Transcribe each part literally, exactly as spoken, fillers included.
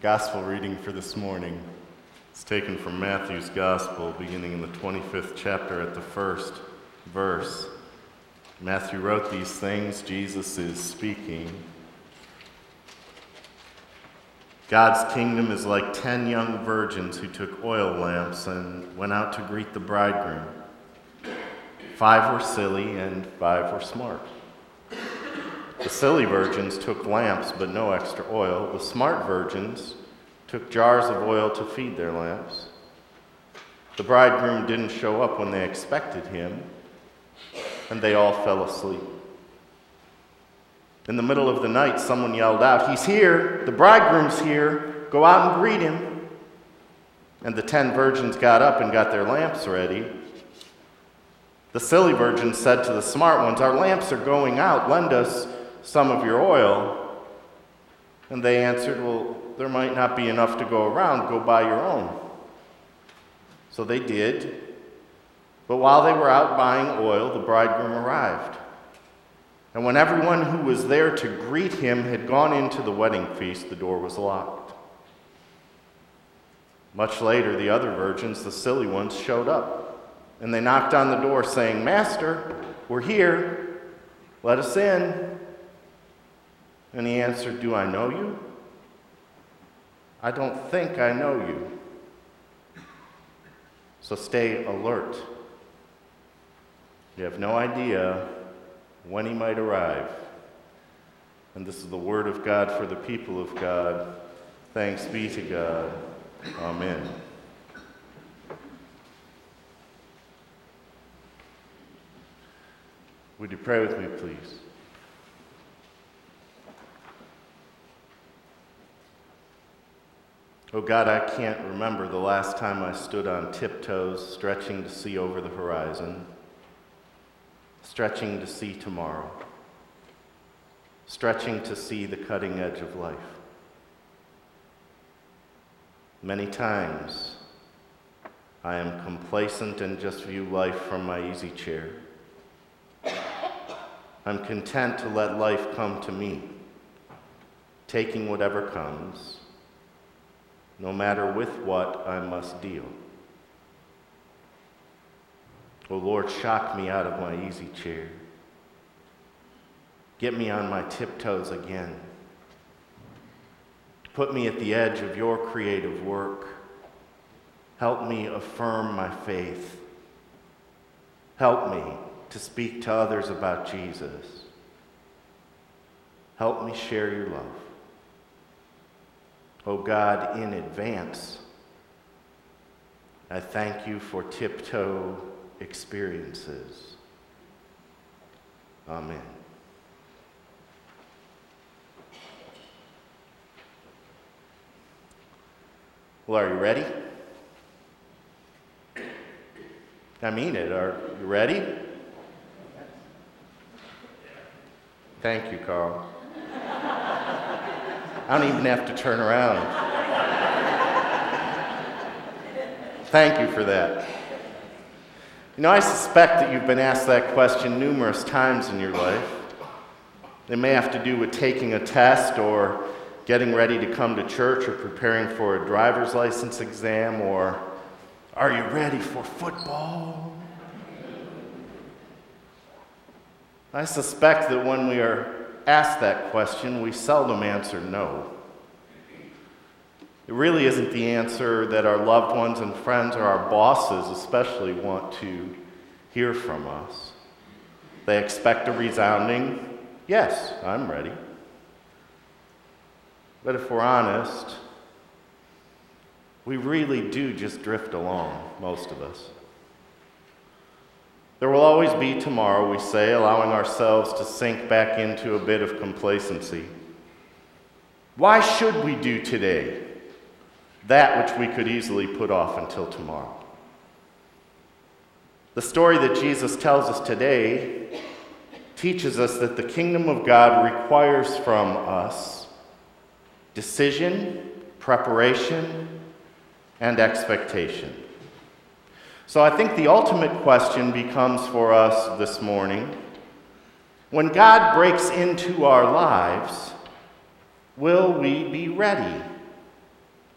Gospel reading for this morning is taken from Matthew's Gospel, beginning in the twenty-fifth chapter at the first verse. Matthew wrote these things. Jesus is speaking. God's kingdom is like ten young virgins who took oil lamps and went out to greet the bridegroom. Five were silly and five were smart. The silly virgins took lamps, but no extra oil. The smart virgins took jars of oil to feed their lamps. The bridegroom didn't show up when they expected him, and they all fell asleep. In the middle of the night, someone yelled out, "He's here! The bridegroom's here! Go out and greet him!" And the ten virgins got up and got their lamps ready. The silly virgin said to the smart ones, "Our lamps are going out. Lend us some of your oil." And they answered, "Well, there might not be enough to go around. Go buy your own." So they did. But while they were out buying oil, the bridegroom arrived. And when everyone who was there to greet him had gone into the wedding feast, the door was locked. Much later, the other virgins, the silly ones, showed up, and they knocked on the door, saying, "Master, we're here. Let us in." And he answered, "Do I know you? I don't think I know you. So stay alert. You have no idea when he might arrive." And this is the word of God for the people of God. Thanks be to God. Amen. Would you pray with me, please? Oh God, I can't remember the last time I stood on tiptoes, stretching to see over the horizon, stretching to see tomorrow, stretching to see the cutting edge of life. Many times I am complacent and just view life from my easy chair. I'm content to let life come to me, taking whatever comes, no matter with what I must deal. O Lord, shock me out of my easy chair. Get me on my tiptoes again. Put me at the edge of your creative work. Help me affirm my faith. Help me to speak to others about Jesus. Help me share your love. O God, in advance, I thank you for tiptoe experiences. Amen. Well, are you ready? I mean it. Are you ready? Thank you, Carl. I don't even have to turn around. Thank you for that. You know, I suspect that you've been asked that question numerous times in your life. It may have to do with taking a test or getting ready to come to church or preparing for a driver's license exam or, are you ready for football? I suspect that when we are ask that question, we seldom answer no. It really isn't the answer that our loved ones and friends or our bosses especially want to hear from us. They expect a resounding, "Yes, I'm ready." But if we're honest, we really do just drift along, most of us. There will always be tomorrow, we say, allowing ourselves to sink back into a bit of complacency. Why should we do today that which we could easily put off until tomorrow? The story that Jesus tells us today teaches us that the kingdom of God requires from us decision, preparation, and expectation. So I think the ultimate question becomes for us this morning, when God breaks into our lives, will we be ready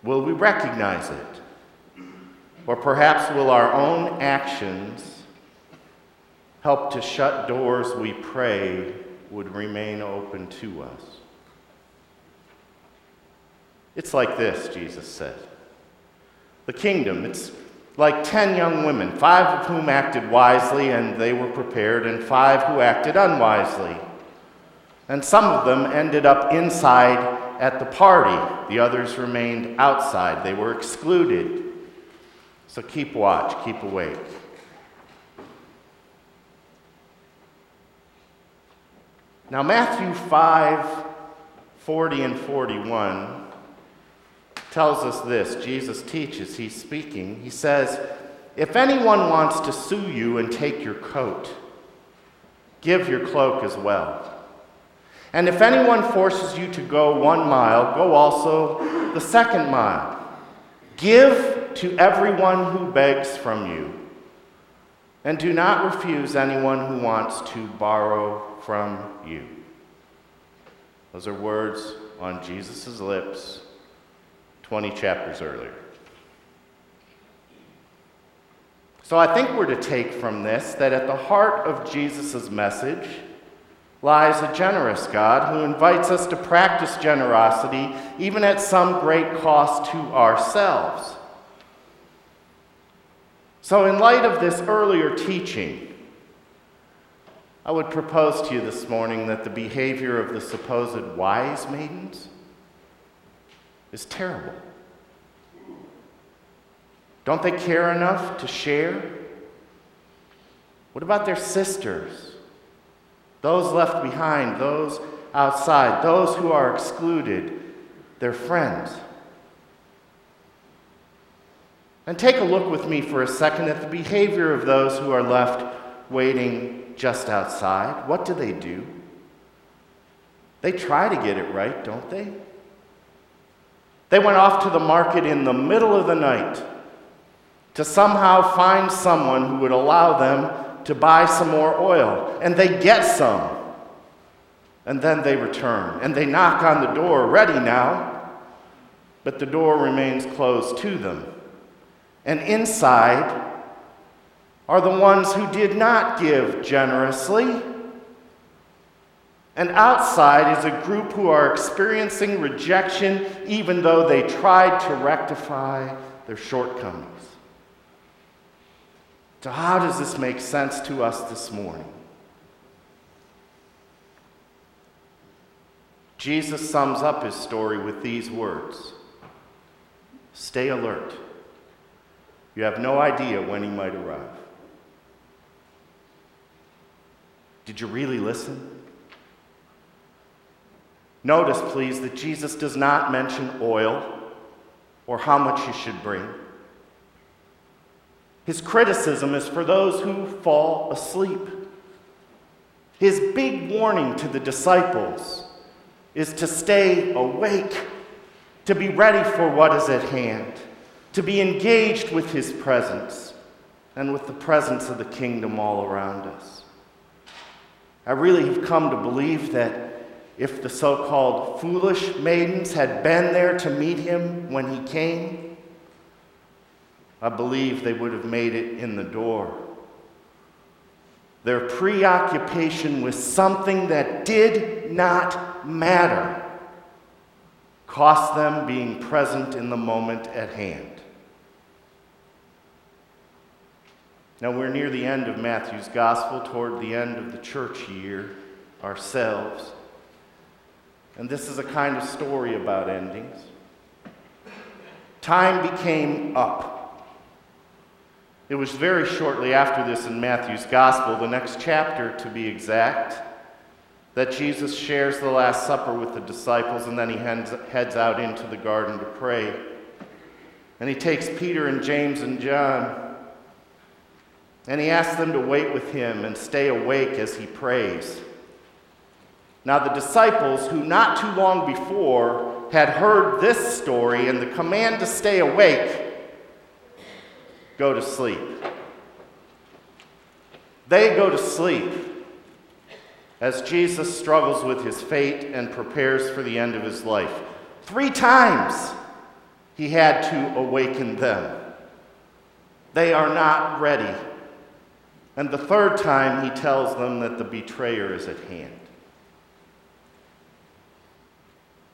Will we recognize it? Or perhaps will our own actions help to shut doors we pray would remain open to us? It's like this, Jesus said. The kingdom, it's like ten young women, five of whom acted wisely and they were prepared, and five who acted unwisely. And some of them ended up inside at the party. The others remained outside. They were excluded. So keep watch, keep awake. Now Matthew five, forty and forty-one tells us this. Jesus teaches, he's speaking. He says, if anyone wants to sue you and take your coat, give your cloak as well. And if anyone forces you to go one mile, go also the second mile. Give to everyone who begs from you, and do not refuse anyone who wants to borrow from you. Those are words on Jesus' lips twenty chapters earlier. So I think we're to take from this that at the heart of Jesus' message lies a generous God who invites us to practice generosity even at some great cost to ourselves. So in light of this earlier teaching, I would propose to you this morning that the behavior of the supposed wise maidens is terrible. Don't they care enough to share? What about their sisters? Those left behind, those outside, those who are excluded, their friends. And take a look with me for a second at the behavior of those who are left waiting just outside. What do they do? They try to get it right, don't they? They went off to the market in the middle of the night to somehow find someone who would allow them to buy some more oil, and they get some, and then they return, and they knock on the door, ready now, but the door remains closed to them, and inside are the ones who did not give generously, and outside is a group who are experiencing rejection even though they tried to rectify their shortcomings. So how does this make sense to us this morning? Jesus sums up his story with these words. Stay alert. You have no idea when he might arrive. Did you really listen? Notice, please, that Jesus does not mention oil or how much you should bring. His criticism is for those who fall asleep. His big warning to the disciples is to stay awake, to be ready for what is at hand, to be engaged with his presence and with the presence of the kingdom all around us. I really have come to believe that if the so-called foolish maidens had been there to meet him when he came, I believe they would have made it in the door. Their preoccupation with something that did not matter cost them being present in the moment at hand. Now we're near the end of Matthew's gospel, toward the end of the church year ourselves. And this is a kind of story about endings. Time became up. It was very shortly after this in Matthew's Gospel, the next chapter to be exact, that Jesus shares the Last Supper with the disciples, and then he heads out into the garden to pray. And he takes Peter and James and John, and he asks them to wait with him and stay awake as he prays. Now the disciples, who not too long before had heard this story and the command to stay awake, go to sleep. They go to sleep as Jesus struggles with his fate and prepares for the end of his life. Three times He had to awaken them. They are not ready. And the third time, he tells them that the betrayer is at hand.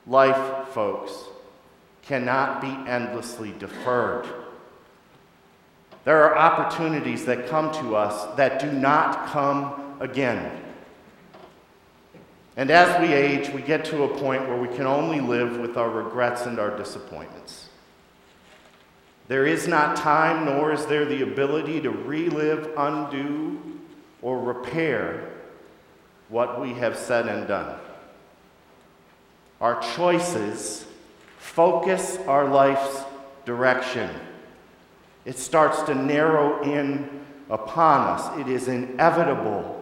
Life, folks, cannot be endlessly deferred. There are opportunities that come to us that do not come again. And as we age, we get to a point where we can only live with our regrets and our disappointments. There is not time, nor is there the ability to relive, undo, or repair what we have said and done. Our choices focus our life's direction. It starts to narrow in upon us. It is inevitable.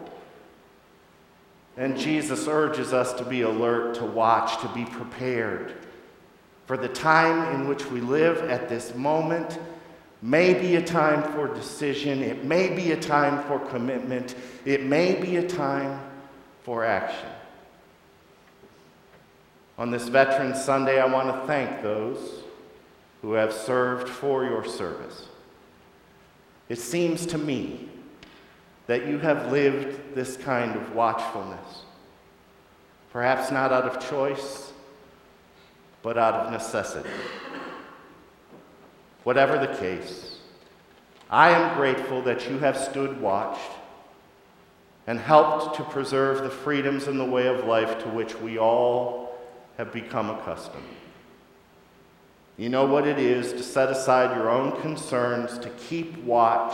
And Jesus urges us to be alert, to watch, to be prepared. For the time in which we live at this moment may be a time for decision. It may be a time for commitment. It may be a time for action. On this Veterans Sunday, I want to thank those who have served for your service. It seems to me that you have lived this kind of watchfulness, perhaps not out of choice, but out of necessity. Whatever the case, I am grateful that you have stood watch and helped to preserve the freedoms and the way of life to which we all have become accustomed. You know what it is to set aside your own concerns, to keep watch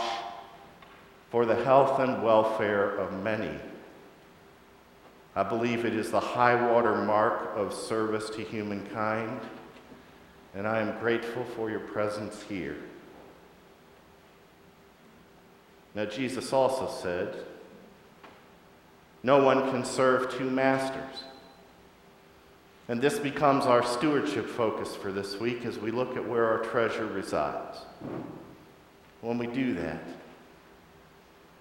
for the health and welfare of many. I believe it is the high water mark of service to humankind, and I am grateful for your presence here. Now, Jesus also said, no one can serve two masters. And this becomes our stewardship focus for this week as we look at where our treasure resides. When we do that,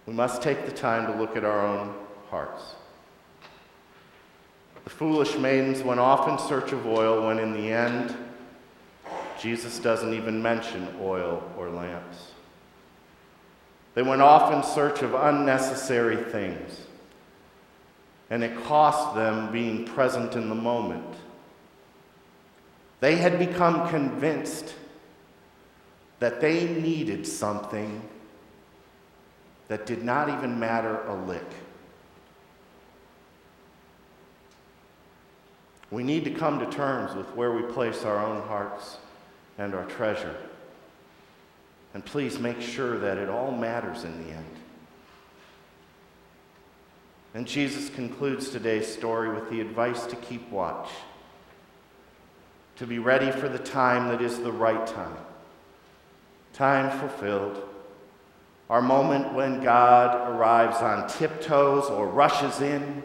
we must take the time to look at our own hearts. The foolish maidens went off in search of oil, when in the end, Jesus doesn't even mention oil or lamps. They went off in search of unnecessary things, and it cost them being present in the moment. They had become convinced that they needed something that did not even matter a lick. We need to come to terms with where we place our own hearts and our treasure. And please make sure that it all matters in the end. And Jesus concludes today's story with the advice to keep watch, to be ready for the time that is the right time, time fulfilled, our moment when God arrives on tiptoes or rushes in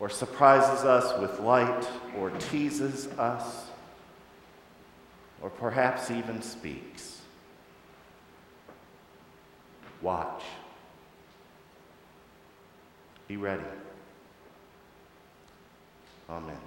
or surprises us with light or teases us or perhaps even speaks. Watch. Be ready. Amen.